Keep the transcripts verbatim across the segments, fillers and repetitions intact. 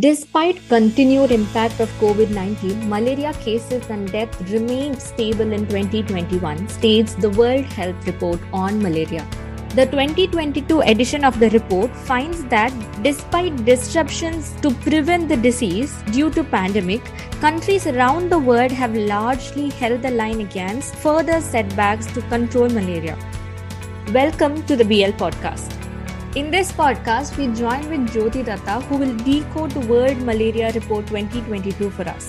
Despite continued impact of COVID nineteen, malaria cases and deaths remained stable in twenty twenty-one, states the World Health Report on malaria. The twenty twenty-two edition of the report finds that despite disruptions to prevent the disease due to pandemic, countries around the world have largely held the line against further setbacks to control malaria. Welcome to the B L Podcast. In this podcast, we join with Jyothi Dutta, who will decode the World Malaria Report twenty twenty-two for us.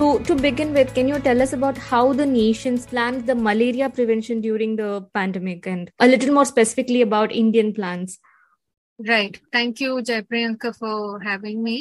So, to begin with, can you tell us about how the nations planned the malaria prevention during the pandemic and a little more specifically about Indian plans? Right. Thank you, Jayapriyanka, for having me.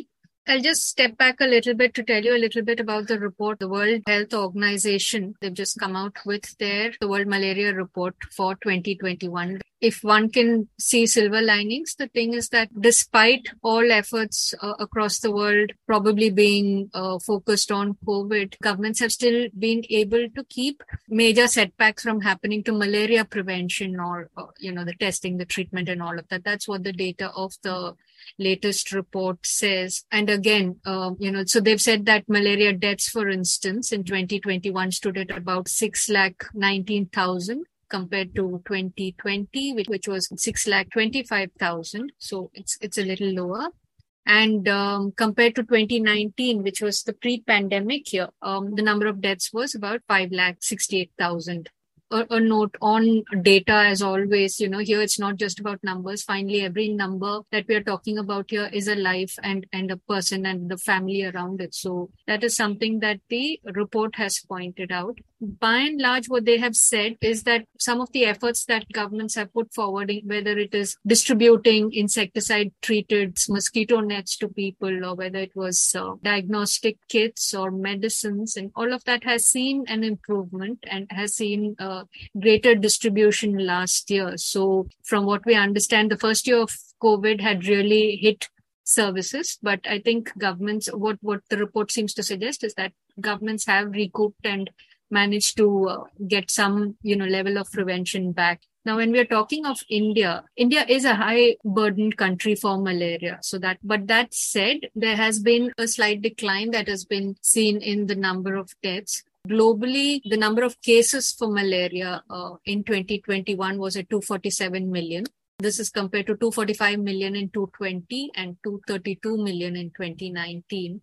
I'll just step back a little bit to tell you a little bit about the report, the World Health Organization. They've just come out with their the World Malaria Report for twenty twenty-one. If one can see silver linings, the thing is that despite all efforts uh, across the world probably being uh, focused on COVID, governments have still been able to keep major setbacks from happening to malaria prevention or, uh, you know, the testing, the treatment and all of that. That's what the data of the latest report says. And again, uh, you know, so they've said that malaria deaths, for instance, in twenty twenty-one stood at about six lakh nineteen thousand. Compared to twenty twenty, which, which was six lakh twenty-five thousand. So it's it's a little lower. And um, compared to twenty nineteen, which was the pre-pandemic year, um, the number of deaths was about five lakh sixty-eight thousand. A, a note on data, as always, you know, here it's not just about numbers. Finally, every number that we are talking about here is a life and, and a person and the family around it. So that is something that the report has pointed out. By and large, what they have said is that some of the efforts that governments have put forward, whether it is distributing insecticide-treated mosquito nets to people or whether it was uh, diagnostic kits or medicines, and all of that has seen an improvement and has seen uh, greater distribution last year. So from what we understand, the first year of COVID had really hit services, but I think governments, what, what the report seems to suggest is that governments have recouped and managed to uh, get some, you know, level of prevention back. Now, when we are talking of India, India is a high burden country for malaria. So that, but that said, there has been a slight decline that has been seen in the number of deaths. Globally, the number of cases for malaria uh, in twenty twenty-one was at two hundred forty-seven million. This is compared to two hundred forty-five million in twenty twenty and two hundred thirty-two million in twenty nineteen.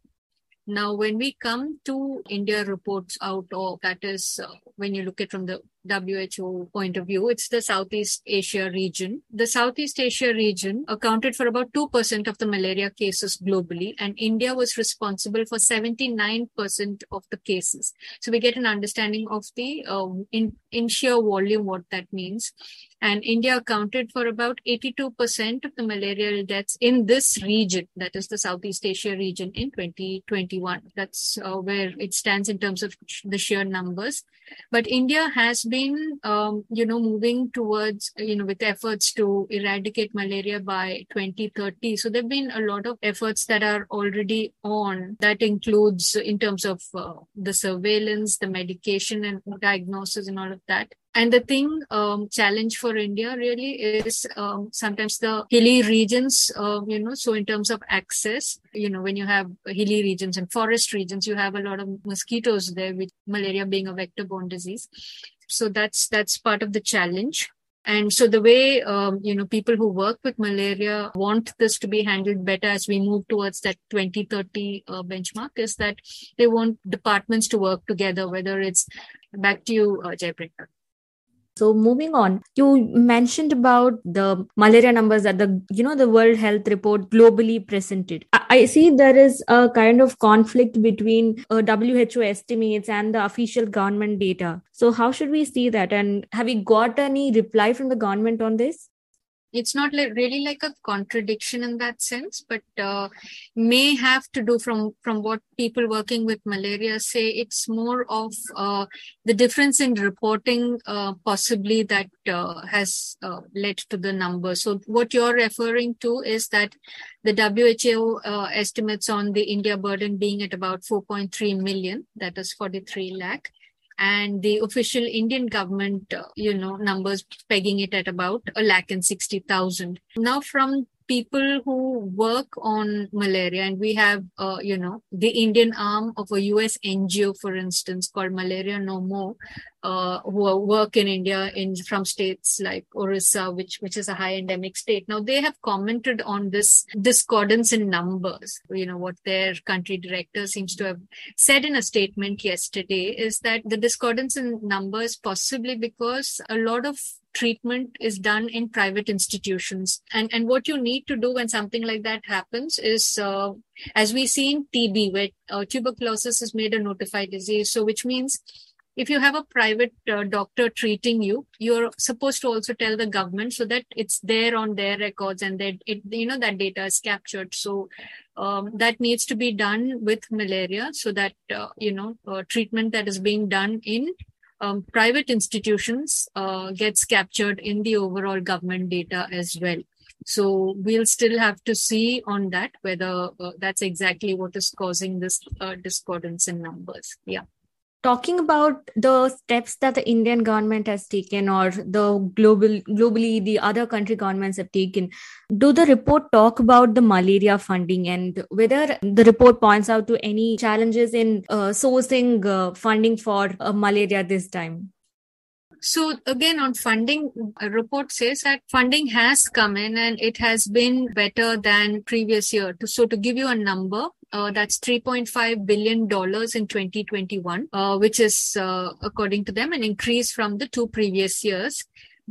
Now, when we come to India reports out, or that is uh, when you look at from the W H O point of view, it's the Southeast Asia region. The Southeast Asia region accounted for about two percent of the malaria cases globally, and India was responsible for seventy-nine percent of the cases. So we get an understanding of the um, in, in sheer volume, what that means. And India accounted for about eighty-two percent of the malarial deaths in this region, that is the Southeast Asia region in twenty twenty-one. That's uh, where it stands in terms of the sheer numbers. But India has been, um, you know, moving towards, you know, with efforts to eradicate malaria by twenty thirty. So there have been a lot of efforts that are already on. That includes in terms of uh, the surveillance, the medication and diagnosis and all of that. And the thing, um, challenge for India really is um, sometimes the hilly regions, uh, you know, so in terms of access, you know, when you have hilly regions and forest regions, you have a lot of mosquitoes there, with malaria being a vector-borne disease. So that's, that's part of the challenge. And so the way, um, you know, people who work with malaria want this to be handled better as we move towards that twenty thirty uh, benchmark is that they want departments to work together, whether it's back to you, uh, Jayapriyanka. So moving on, you mentioned about the malaria numbers that the, you know, the World Health Report globally presented. I, I see there is a kind of conflict between uh, W H O estimates and the official government data. So how should we see that? And have you got any reply from the government on this? It's not like, really like a contradiction in that sense, but uh, may have to do from, from what people working with malaria say. It's more of uh, the difference in reporting uh, possibly that uh, has uh, led to the number. So what you're referring to is that the W H O uh, estimates on the India burden being at about four point three million, that is forty-three lakh. And the official Indian government, uh, you know, numbers pegging it at about a lakh and sixty thousand. Now, from people who work on malaria, and we have, uh, you know, the Indian arm of a U S N G O, for instance, called Malaria No More, uh, who work in India in from states like Orissa, which which is a high endemic state. Now, they have commented on this discordance in numbers. You know, what their country director seems to have said in a statement yesterday is that the discordance in numbers possibly because a lot of treatment is done in private institutions. And, and what you need to do when something like that happens is, uh, as we see in T B, where uh, tuberculosis is made a notified disease. So which means if you have a private uh, doctor treating you, you're supposed to also tell the government so that it's there on their records and that, it, you know, that data is captured. So um, that needs to be done with malaria so that, uh, you know, uh, treatment that is being done in Um, private institutions uh, gets captured in the overall government data as well. So we'll still have to see on that whether uh, that's exactly what is causing this uh, discordance in numbers. Yeah. Talking about the steps that the Indian government has taken or the global, globally, the other country governments have taken, do the report talk about the malaria funding and whether the report points out to any challenges in uh, sourcing uh, funding for uh, malaria this time? So again, on funding, a report says that funding has come in and it has been better than previous year. So to give you a number, Uh, that's three point five billion dollars in twenty twenty-one, uh, which is, uh, according to them, an increase from the two previous years,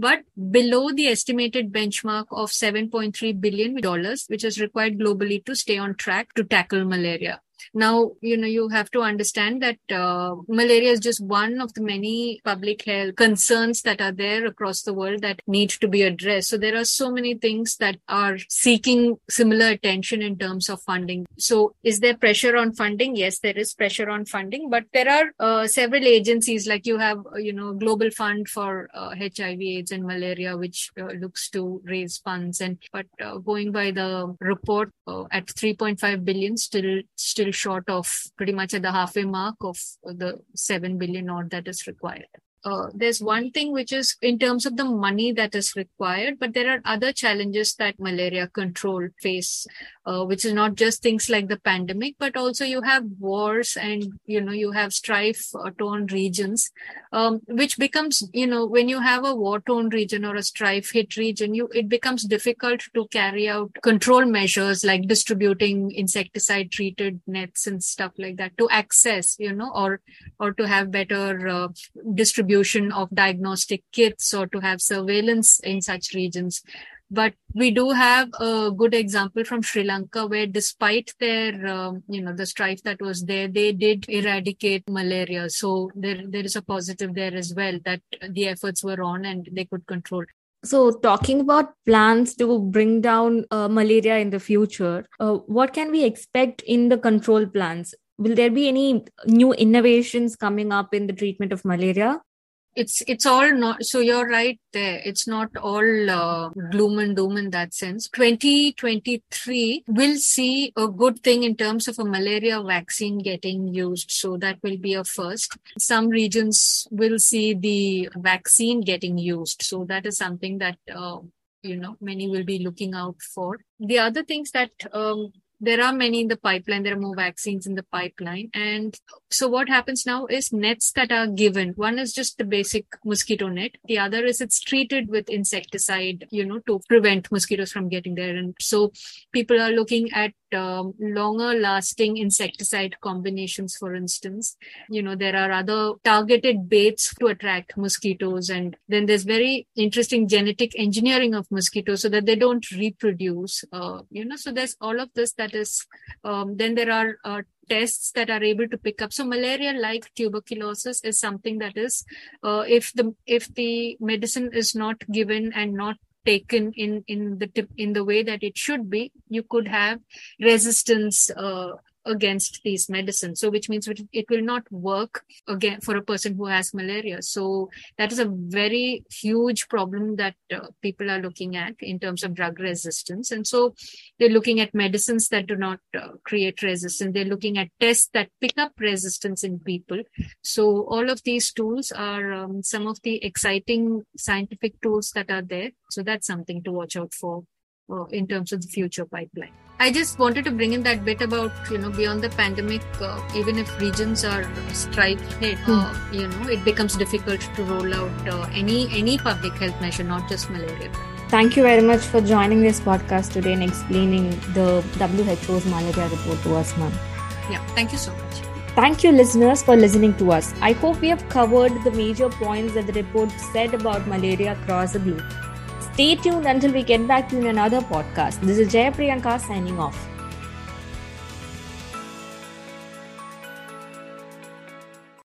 but below the estimated benchmark of seven point three billion dollars, which is required globally to stay on track to tackle malaria. Now, you know, you have to understand that uh, malaria is just one of the many public health concerns that are there across the world that need to be addressed. So there are so many things that are seeking similar attention in terms of funding. So is there pressure on funding? Yes, there is pressure on funding, but there are uh, several agencies like you have, you know, Global Fund for uh, H I V, AIDS and malaria, which uh, looks to raise funds. And but uh, going by the report uh, at three point five billion, still, still short of pretty much at the halfway mark of the seven billion odd that is required. Uh, there's one thing which is in terms of the money that is required, but there are other challenges that malaria control face, uh, which is not just things like the pandemic, but also you have wars and, you know, you have strife uh, torn regions, um, which becomes, you know, when you have a war torn region or a strife hit region, you, it becomes difficult to carry out control measures like distributing insecticide treated nets and stuff like that to access, you know, or, or to have better uh, distribution of diagnostic kits or to have surveillance in such regions. But we do have a good example from Sri Lanka where despite their, um, you know, the strife that was there, they did eradicate malaria. So there, there is a positive there as well that the efforts were on and they could control. So talking about plans to bring down uh, malaria in the future, uh, what can we expect in the control plans? Will there be any new innovations coming up in the treatment of malaria? It's it's all not, so you're right there. It's not all uh, gloom and doom in that sense. twenty twenty-three will see a good thing in terms of a malaria vaccine getting used. So that will be a first. Some regions will see the vaccine getting used. So that is something that, uh, you know, many will be looking out for. The other things that... Um, There are many in the pipeline. There are more vaccines in the pipeline. And so what happens now is nets that are given. One is just the basic mosquito net. The other is it's treated with insecticide, you know, to prevent mosquitoes from getting there. And so people are looking at um, longer lasting insecticide combinations, for instance. You know, there are other targeted baits to attract mosquitoes. And then there's very interesting genetic engineering of mosquitoes so that they don't reproduce, uh, you know, so there's all of this that That is, um, then there are uh, tests that are able to pick up. So malaria, like tuberculosis, is something that is, uh, if the if the medicine is not given and not taken in in the tip, in the way that it should be, you could have resistance uh, against these medicines. So which means it will not work again for a person who has malaria. So that is a very huge problem that uh, people are looking at in terms of drug resistance. And so they're looking at medicines that do not uh, create resistance. They're looking at tests that pick up resistance in people. So all of these tools are um, some of the exciting scientific tools that are there. So that's something to watch out for. uh, in terms of the future pipeline. I just wanted to bring in that bit about, you know, beyond the pandemic, uh, even if regions are strike hit, mm. uh, you know, it becomes difficult to roll out uh, any any public health measure, not just malaria. Thank you very much for joining this podcast today and explaining the W H O's malaria report to us, ma'am. Yeah, thank you so much. Thank you, listeners, for listening to us. I hope we have covered the major points that the report said about malaria across the globe. Stay tuned until we get back to another podcast. This is Jayapriyanka signing off.